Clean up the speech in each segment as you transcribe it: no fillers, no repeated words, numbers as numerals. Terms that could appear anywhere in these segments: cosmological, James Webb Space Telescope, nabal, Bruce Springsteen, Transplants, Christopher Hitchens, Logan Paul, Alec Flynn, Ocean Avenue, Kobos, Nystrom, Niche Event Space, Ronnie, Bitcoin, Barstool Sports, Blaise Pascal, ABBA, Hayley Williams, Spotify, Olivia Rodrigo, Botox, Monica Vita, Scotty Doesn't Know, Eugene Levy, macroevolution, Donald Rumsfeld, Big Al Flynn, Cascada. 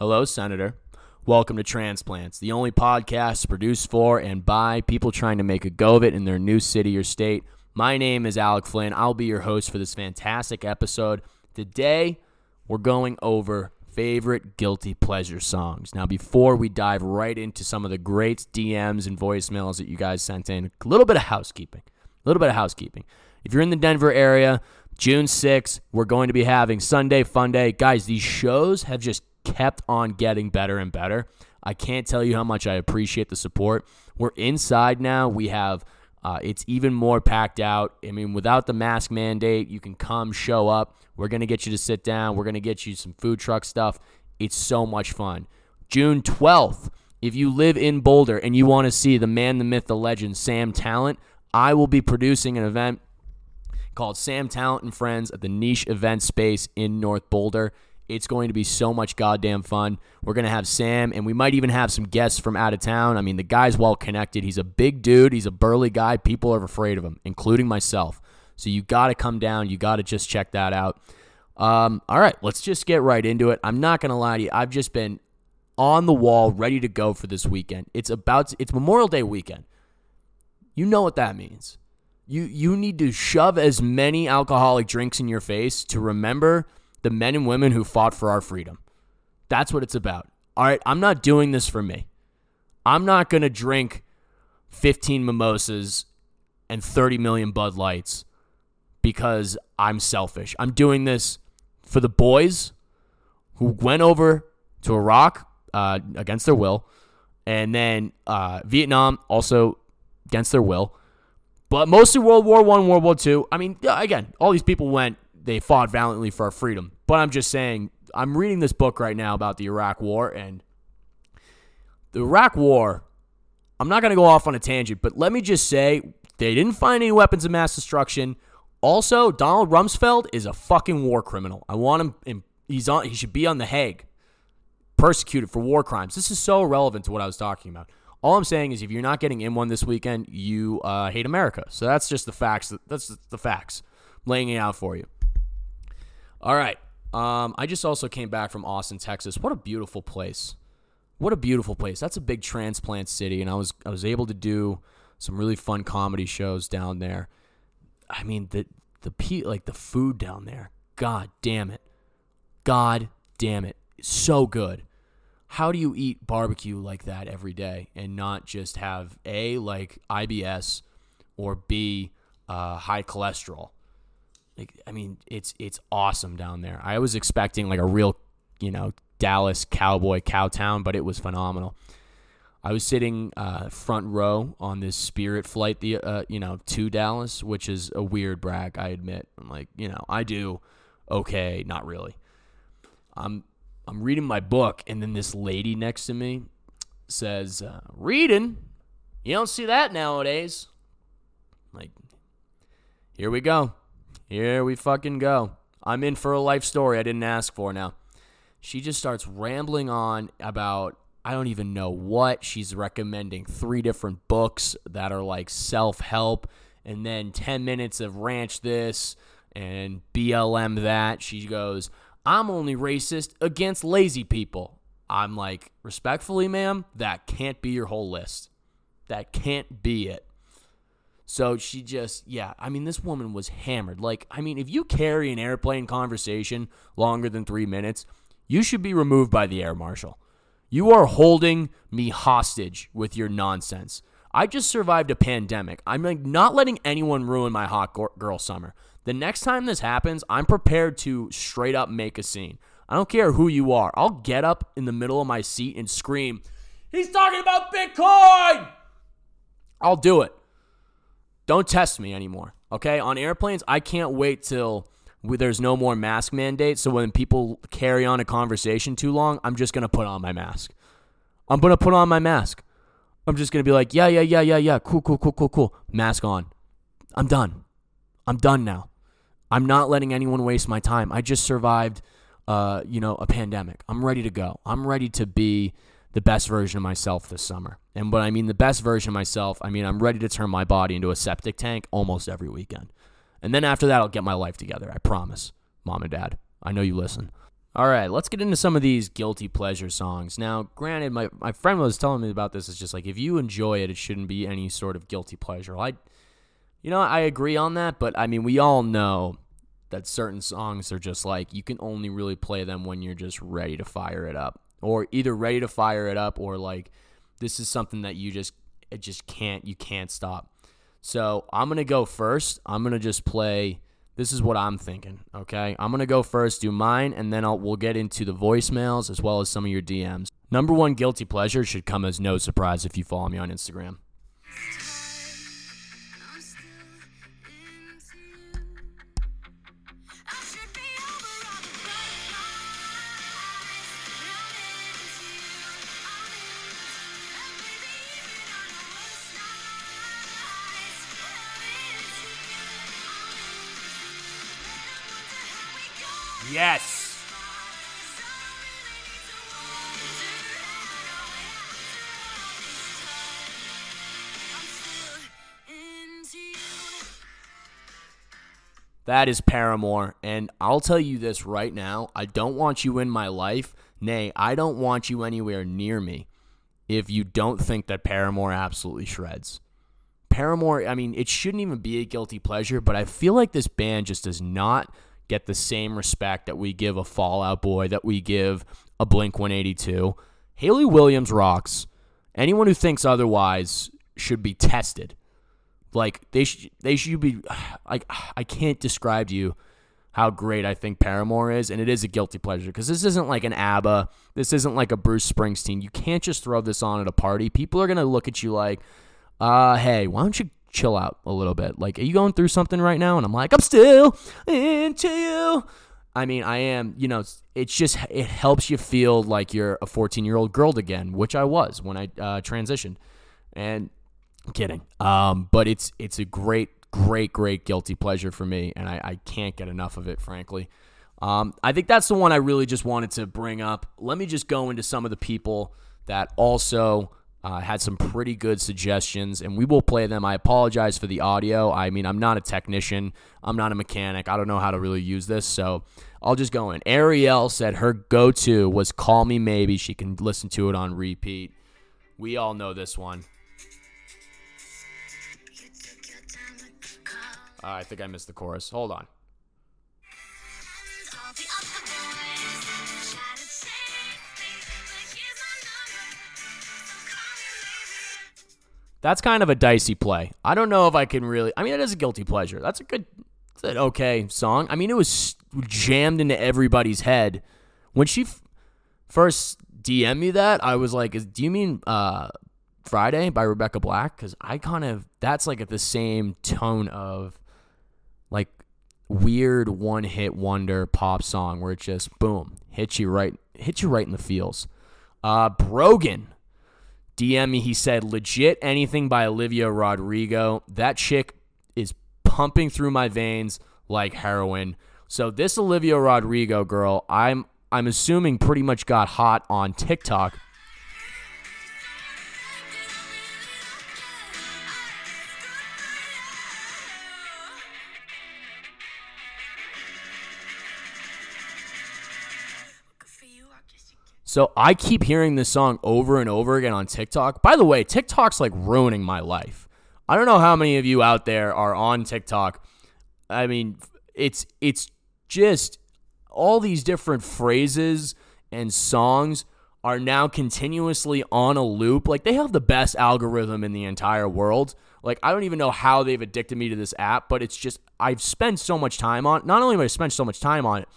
Hello, Senator. Welcome to Transplants, the only podcast produced for and by people trying to make a go of it in their new city or state. My name is Alec Flynn. I'll be your host for this fantastic episode. Today, we're going over favorite guilty pleasure songs. Now, before we dive right into some of the great DMs and voicemails that you guys sent in, a little bit of housekeeping. If you're in the Denver area, June 6th, we're going to be having Sunday Fun Day. Guys, these shows have just kept on getting better and better. I can't tell you how much I appreciate the support. We're inside now. We have, it's even more packed out. I mean, without the mask mandate, you can come, show up. We're going to get you to sit down. We're going to get you some food truck stuff. It's so much fun. June 12th, if you live in Boulder and you want to see the man, the myth, the legend, Sam Talent, I will be producing an event called Sam Talent and Friends at the Niche Event Space in North Boulder. It's going to be so much goddamn fun. We're going to have Sam, and we might even have some guests from out of town. I mean, the guy's well-connected. He's a big dude. He's a burly guy. People are afraid of him, including myself. So you got to come down. You got to just check that out. All right, let's just get right into it. I'm not going to lie to you. I've just been on the wall, ready to go for this weekend. It's Memorial Day weekend. You know what that means. You need to shove as many alcoholic drinks in your face to remember the men and women who fought for our freedom. That's what it's about. All right, I'm not doing this for me. I'm not going to drink 15 mimosas and 30 million Bud Lights because I'm selfish. I'm doing this for the boys who went over to Iraq against their will, and then Vietnam also against their will, but mostly World War I, World War II. I mean, again, all these people went. They fought valiantly for our freedom. But I'm just saying, I'm reading this book right now about the Iraq War, and the Iraq War, I'm not going to go off on a tangent, but let me just say, they didn't find any weapons of mass destruction. Also, Donald Rumsfeld is a fucking war criminal. I want him, he should be on The Hague, persecuted for war crimes. This is so irrelevant to what I was talking about. All I'm saying is if you're not getting in one this weekend, you hate America. So that's just the facts. That's the facts. I'm laying it out for you. All right, I just also came back from Austin, Texas. What a beautiful place. That's a big transplant city, and I was able to do some really fun comedy shows down there. I mean, the food down there, God damn it, it's so good. How do you eat barbecue like that every day and not just have A, like IBS, or B, high cholesterol? I mean, it's awesome down there. I was expecting like a real, Dallas cowboy cowtown, but it was phenomenal. I was sitting front row on this Spirit flight, to Dallas, which is a weird brag, I admit. I'm like, I do okay, not really. I'm reading my book, and then this lady next to me says, "Reading? You don't see that nowadays." I'm like, here we go. Here we fucking go. I'm in for a life story I didn't ask for now. She just starts rambling on about, I don't even know what. She's recommending 3 different books that are like self-help, and then 10 minutes of ranch this and BLM that. She goes, "I'm only racist against lazy people." I'm like, respectfully, ma'am, that can't be your whole list. That can't be it. So she just, this woman was hammered. Like, if you carry an airplane conversation longer than 3 minutes, you should be removed by the air marshal. You are holding me hostage with your nonsense. I just survived a pandemic. I'm like not letting anyone ruin my hot girl summer. The next time this happens, I'm prepared to straight up make a scene. I don't care who you are. I'll get up in the middle of my seat and scream, "He's talking about Bitcoin!" I'll do it. Don't test me anymore, okay? On airplanes, I can't wait till there's no more mask mandates. So when people carry on a conversation too long, I'm just going to put on my mask. I'm just going to be like, yeah, cool. Mask on. I'm done now. I'm not letting anyone waste my time. I just survived, a pandemic. I'm ready to go. I'm ready to be the best version of myself this summer. And when I mean the best version of myself, I'm ready to turn my body into a septic tank almost every weekend. And then after that, I'll get my life together. I promise, Mom and Dad. I know you listen. All right, let's get into some of these guilty pleasure songs. Now, granted, my friend was telling me about this. It's just like, if you enjoy it, it shouldn't be any sort of guilty pleasure. I agree on that, but I mean, we all know that certain songs are just like, you can only really play them when you're just ready to fire it up, or either ready to fire it up, or like, this is something that you just can't stop. So I'm going to go first. I'm going to just play. This is what I'm thinking. Okay. I'm going to go first, do mine, and then we'll get into the voicemails as well as some of your DMs. Number one guilty pleasure should come as no surprise if you follow me on Instagram. Yes. That is Paramore. And I'll tell you this right now. I don't want you in my life. Nay, I don't want you anywhere near me if you don't think that Paramore absolutely shreds. Paramore, I mean, it shouldn't even be a guilty pleasure, but I feel like this band just does not get the same respect that we give a Fallout Boy, that we give a Blink 182. Hayley Williams rocks. Anyone who thinks otherwise should be tested. Like, they should be, like, I can't describe to you how great I think Paramore is, and it is a guilty pleasure, because this isn't like an ABBA. This isn't like a Bruce Springsteen. You can't just throw this on at a party. People are going to look at you like, hey, why don't you chill out a little bit? Like, are you going through something right now? And I'm like, I'm still into you. I mean, I am, you know, it's just, it helps you feel like you're a 14-year-old girl again, which I was when I transitioned. And I'm kidding. But it's a great guilty pleasure for me. And I can't get enough of it, frankly. I think that's the one I really just wanted to bring up. Let me just go into some of the people that also had some pretty good suggestions, and we will play them. I apologize for the audio. I mean, I'm not a technician. I'm not a mechanic. I don't know how to really use this, so I'll just go in. Ariel said her go-to was Call Me Maybe. She can listen to it on repeat. We all know this one. I think I missed the chorus. Hold on. That's kind of a dicey play. I don't know if I can really... I mean, it is a guilty pleasure. That's a good... It's an okay song. I mean, it was jammed into everybody's head. When she first DM'd me that, I was like, do you mean Friday by Rebecca Black? Because I kind of... That's like at the same tone of like weird one-hit wonder pop song where it just, boom, hits you right in the feels. Brogan DM me, he said, legit anything by Olivia Rodrigo. That chick is pumping through my veins like heroin. So this Olivia Rodrigo girl, I'm assuming pretty much got hot on TikTok. So I keep hearing this song over and over again on TikTok. By the way, TikTok's like ruining my life. I don't know how many of you out there are on TikTok. I mean, it's just all these different phrases and songs are now continuously on a loop. Like, they have the best algorithm in the entire world. Like, I don't even know how they've addicted me to this app, but it's just, I've spent so much time on it. Not only have I spent so much time on it,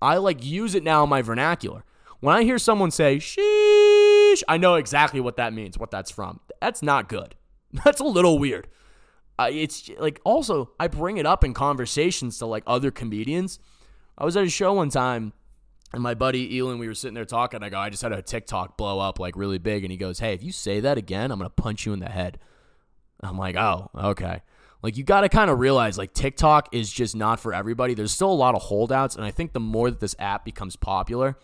I like use it now in my vernacular. When I hear someone say, sheesh, I know exactly what that means, what that's from. That's not good. That's a little weird. It's like, also, I bring it up in conversations to like other comedians. I was at a show one time, and my buddy Elon, we were sitting there talking. I go, I just had a TikTok blow up like really big. And he goes, hey, if you say that again, I'm going to punch you in the head. I'm like, oh, okay. Like, you got to kind of realize, like, TikTok is just not for everybody. There's still a lot of holdouts. And I think the more that this app becomes popular,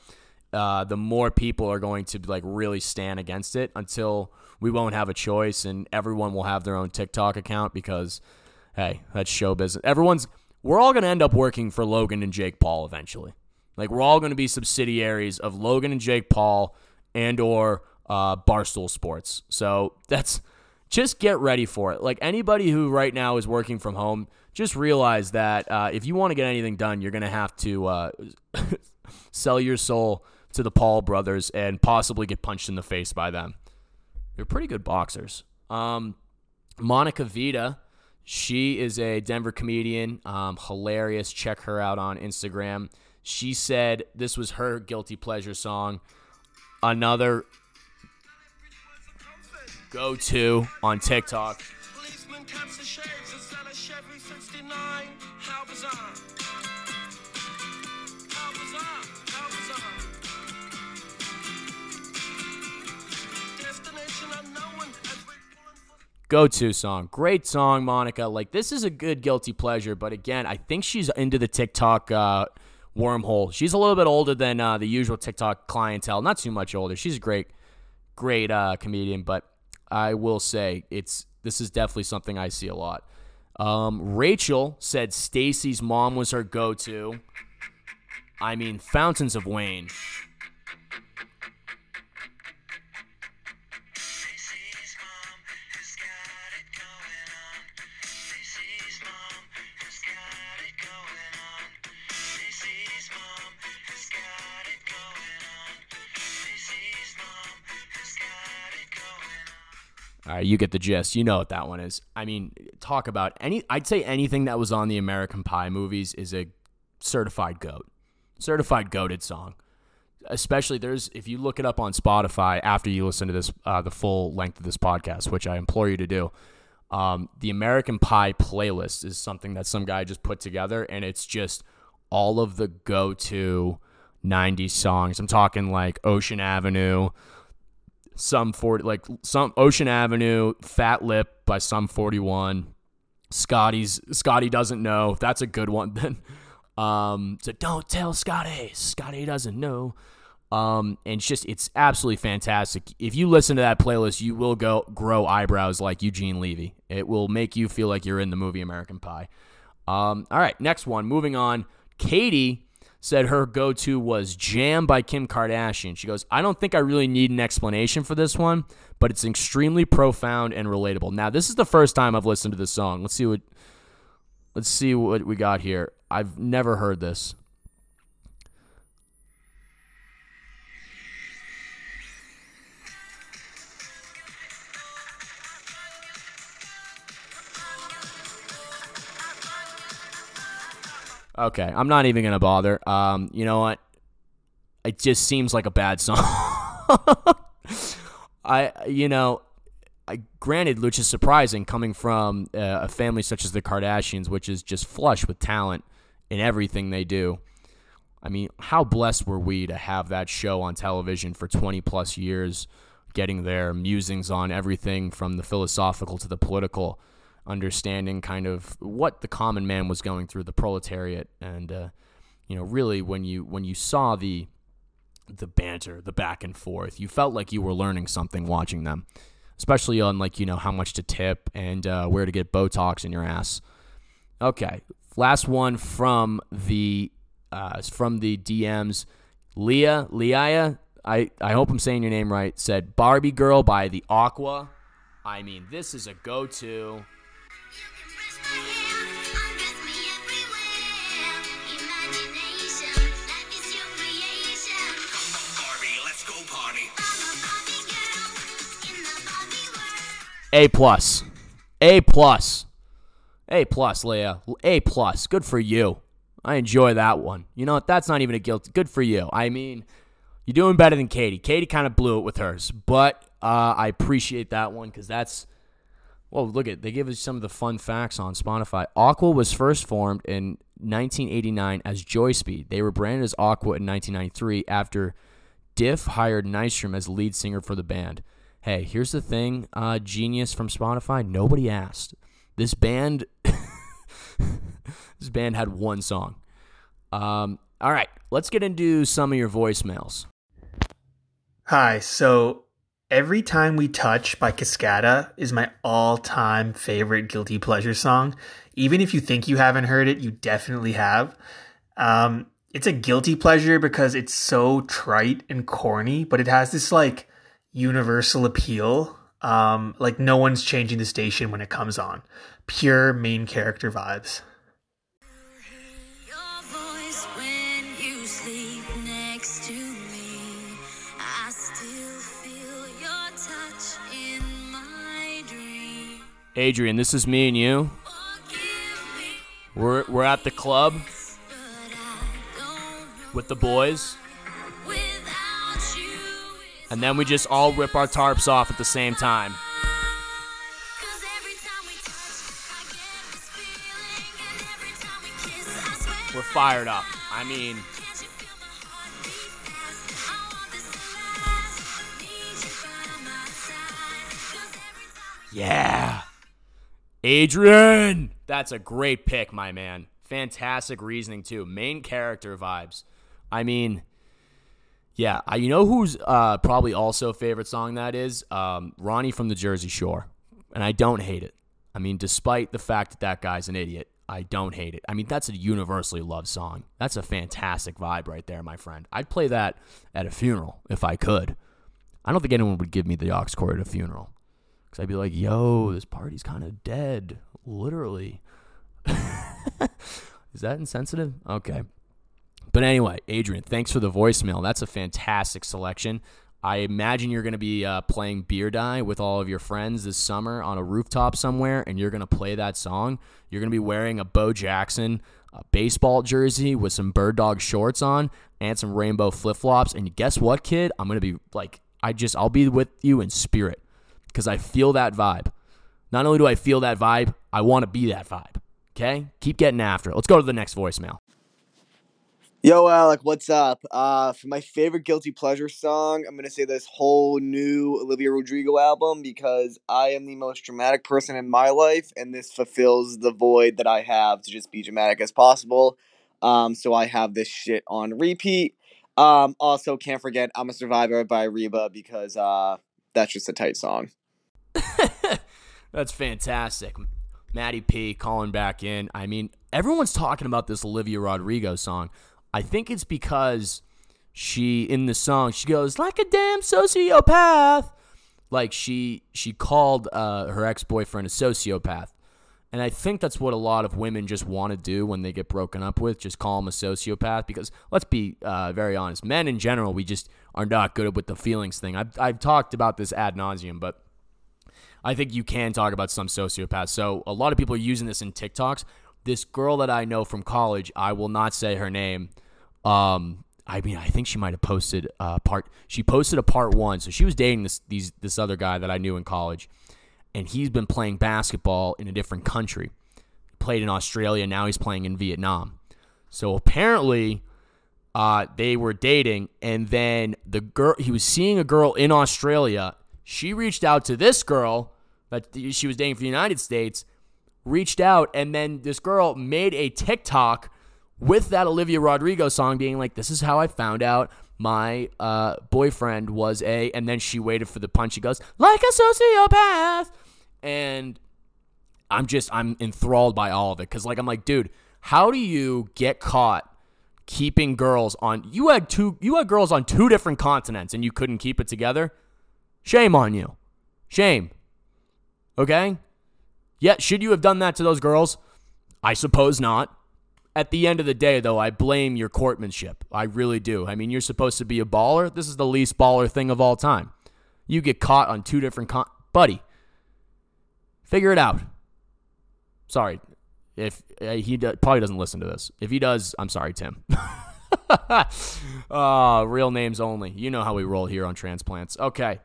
the more people are going to like really stand against it until we won't have a choice and everyone will have their own TikTok account because, hey, that's show business. We're all going to end up working for Logan and Jake Paul eventually. Like, we're all going to be subsidiaries of Logan and Jake Paul and or Barstool Sports. So that's just get ready for it. Like, anybody who right now is working from home, just realize that if you want to get anything done, you're going to have to sell your soul to the Paul brothers and possibly get punched in the face by them. They're pretty good boxers. Monica Vita, she is a Denver comedian, hilarious. Check her out on Instagram. She said this was her guilty pleasure song, another go-to on TikTok. Go-to song. Great song, Monica. Like, this is a good guilty pleasure, but again, I think she's into the TikTok wormhole. She's a little bit older than the usual TikTok clientele. Not too much older. She's a great comedian, but I will say this is definitely something I see a lot. Rachel said Stacy's mom was her go-to. I mean, Fountains of Wayne. All right, you get the gist. You know what that one is. I mean, talk about I'd say anything that was on the American Pie movies is a certified goat. Certified goated song. Especially if you look it up on Spotify after you listen to this, the full length of this podcast, which I implore you to do. The American Pie playlist is something that some guy just put together, and it's just all of the go-to 90s songs. I'm talking like Ocean Avenue, Ocean Avenue, Fat Lip by Sum 41, Scotty Doesn't Know. That's a good one. Then, so don't tell Scotty doesn't know. And it's absolutely fantastic. If you listen to that playlist, you will grow eyebrows like Eugene Levy. It will make you feel like you're in the movie American Pie. All right, next one. Moving on. Katie said her go-to was Jam by Kim Kardashian. She goes, I don't think I really need an explanation for this one, but it's extremely profound and relatable. Now, this is the first time I've listened to this song. Let's see what we got here. I've never heard this. Okay, I'm not even going to bother. You know what? It just seems like a bad song. Granted, which is surprising coming from a family such as the Kardashians, which is just flush with talent in everything they do. I mean, how blessed were we to have that show on television for 20-plus years, getting their musings on everything from the philosophical to the political, understanding kind of what the common man was going through, the proletariat, and really when you saw the banter, the back and forth, you felt like you were learning something watching them, especially on how much to tip and where to get Botox in your ass. Okay, last one from the DMs. Leia, I hope I'm saying your name right, said Barbie Girl by the Aqua. I mean, this is a go-to. A plus, Leia. A plus. Good for you. I enjoy that one. You know what? That's not even a guilty. Good for you. I mean, you're doing better than Katie. Katie kind of blew it with hers, but I appreciate that one because that's. Well, look at they give us some of the fun facts on Spotify. Aqua was first formed in 1989 as Joy Speed. They were branded as Aqua in 1993 after Diff hired Nystrom as lead singer for the band. Hey, here's the thing, genius from Spotify. Nobody asked. This band had one song. All right, let's get into some of your voicemails. Hi, so Every Time We Touch by Cascada is my all-time favorite guilty pleasure song. Even if you think you haven't heard it, you definitely have. it's a guilty pleasure because it's so trite and corny, but it has this like universal appeal. Like no one's changing the station when it comes on. Pure main character vibes. Adrian, this is me and you. We're at the club with the boys, and then we just all rip our tarps off at the same time. We're fired up. I mean, yeah. Adrian! That's a great pick, my man. Fantastic reasoning, too. Main character vibes. I mean, yeah. You know who's probably also favorite song that is? Ronnie from the Jersey Shore. And I don't hate it. I mean, despite the fact that that guy's an idiot, I don't hate it. I mean, that's a universally loved song. That's a fantastic vibe right there, my friend. I'd play that at a funeral if I could. I don't think anyone would give me the aux chord at a funeral. I'd be like, yo, this party's kind of dead, literally. Is that insensitive? Okay. But anyway, Adrian, thanks for the voicemail. That's a fantastic selection. I imagine you're going to be playing beer die with all of your friends this summer on a rooftop somewhere, and you're going to play that song. You're going to be wearing a Bo Jackson baseball jersey with some bird dog shorts on and some rainbow flip-flops. And guess what, kid? I'm going to be like, I'll be with you in spirit. Because I feel that vibe. Not only do I feel that vibe, I want to be that vibe. Okay? Keep getting after it. Let's go to the next voicemail. Yo, Alec, what's up? For my favorite guilty pleasure song, I'm going to say this whole new Olivia Rodrigo album, because I am the most dramatic person in my life, and this fulfills the void that I have to just be dramatic as possible. So I have this shit on repeat. Also, can't forget I'm a Survivor by Reba, because that's just a tight song. That's fantastic. Maddie P calling back in. I mean, everyone's talking about this Olivia Rodrigo song. I think it's because in the song, she goes, like a damn sociopath. Like she called her ex-boyfriend a sociopath. And I think that's what a lot of women just want to do when they get broken up with, just call them a sociopath. Because let's be very honest, men in general, we just are not good with the feelings thing. I've talked about this ad nauseum, but I think you can talk about some sociopaths. So a lot of people are using this in TikToks. This girl that I know from college, I will not say her name. I mean, I think she might have posted a part one. So she was dating this other guy that I knew in college. And he's been playing basketball in a different country. He played in Australia. Now he's playing in Vietnam. So apparently they were dating. And then he was seeing a girl in Australia. She reached out to this girl that she was dating for the United States, reached out. And then this girl made a TikTok with that Olivia Rodrigo song being like, this is how I found out my boyfriend was a, and then she waited for the punch. She goes, like a sociopath. And I'm enthralled by all of it. Cause I'm like, dude, how do you get caught keeping girls on? You had girls on two different continents and you couldn't keep it together. Shame on you. Shame. Okay. Yeah. Should you have done that to those girls? I suppose not. At the end of the day, though, I blame your courtmanship. I really do. I mean, you're supposed to be a baller. This is the least baller thing of all time. You get caught on two different buddy, figure it out. Sorry. If he probably doesn't listen to this. If he does, I'm sorry, Tim. Real names only. You know how we roll here on Transplants. Okay.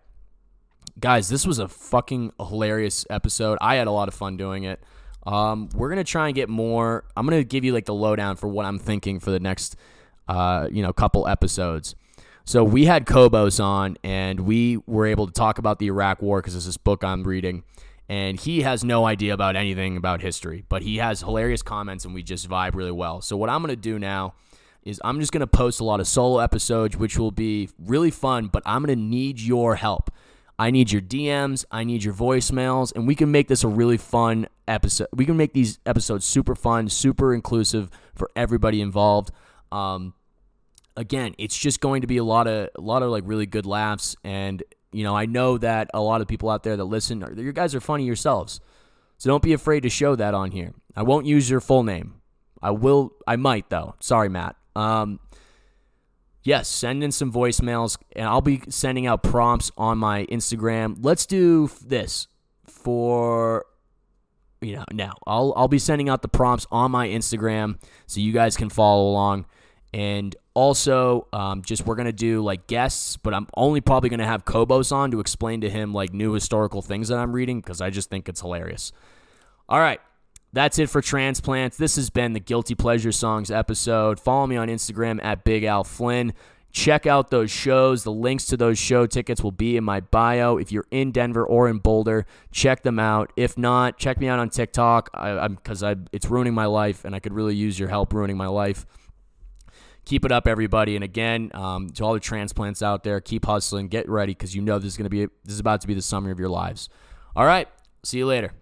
Guys, this was a fucking hilarious episode. I had a lot of fun doing it. We're going to try and get more. I'm going to give you the lowdown for what I'm thinking for the next, couple episodes. So we had Kobos on and we were able to talk about the Iraq War because it's this book I'm reading and he has no idea about anything about history, but he has hilarious comments and we just vibe really well. So what I'm going to do now is I'm just going to post a lot of solo episodes, which will be really fun, but I'm going to need your help. I need your DMs. I need your voicemails. And we can make this a really fun episode. We can make these episodes super fun, super inclusive for everybody involved. again, it's just going to be a lot of like really good laughs. And, you know, I know that a lot of people out there that listen, you guys are funny yourselves. So don't be afraid to show that on here. I won't use your full name. I might though. Sorry, Matt. Yes, send in some voicemails, and I'll be sending out prompts on my Instagram. Let's do this for, you know, now. I'll be sending out the prompts on my Instagram so you guys can follow along. And also, just we're going to do, like, guests, but I'm only probably going to have Kobos on to explain to him, like, new historical things that I'm reading because I just think it's hilarious. All right. That's it for Transplants. This has been the Guilty Pleasure Songs episode. Follow me on Instagram at Big Al Flynn. Check out those shows. The links to those show tickets will be in my bio. If you're in Denver or in Boulder, check them out. If not, check me out on TikTok because it's ruining my life, and I could really use your help ruining my life. Keep it up, everybody. And again, to all the transplants out there, keep hustling. Get ready because you know this is about to be the summer of your lives. All right. See you later.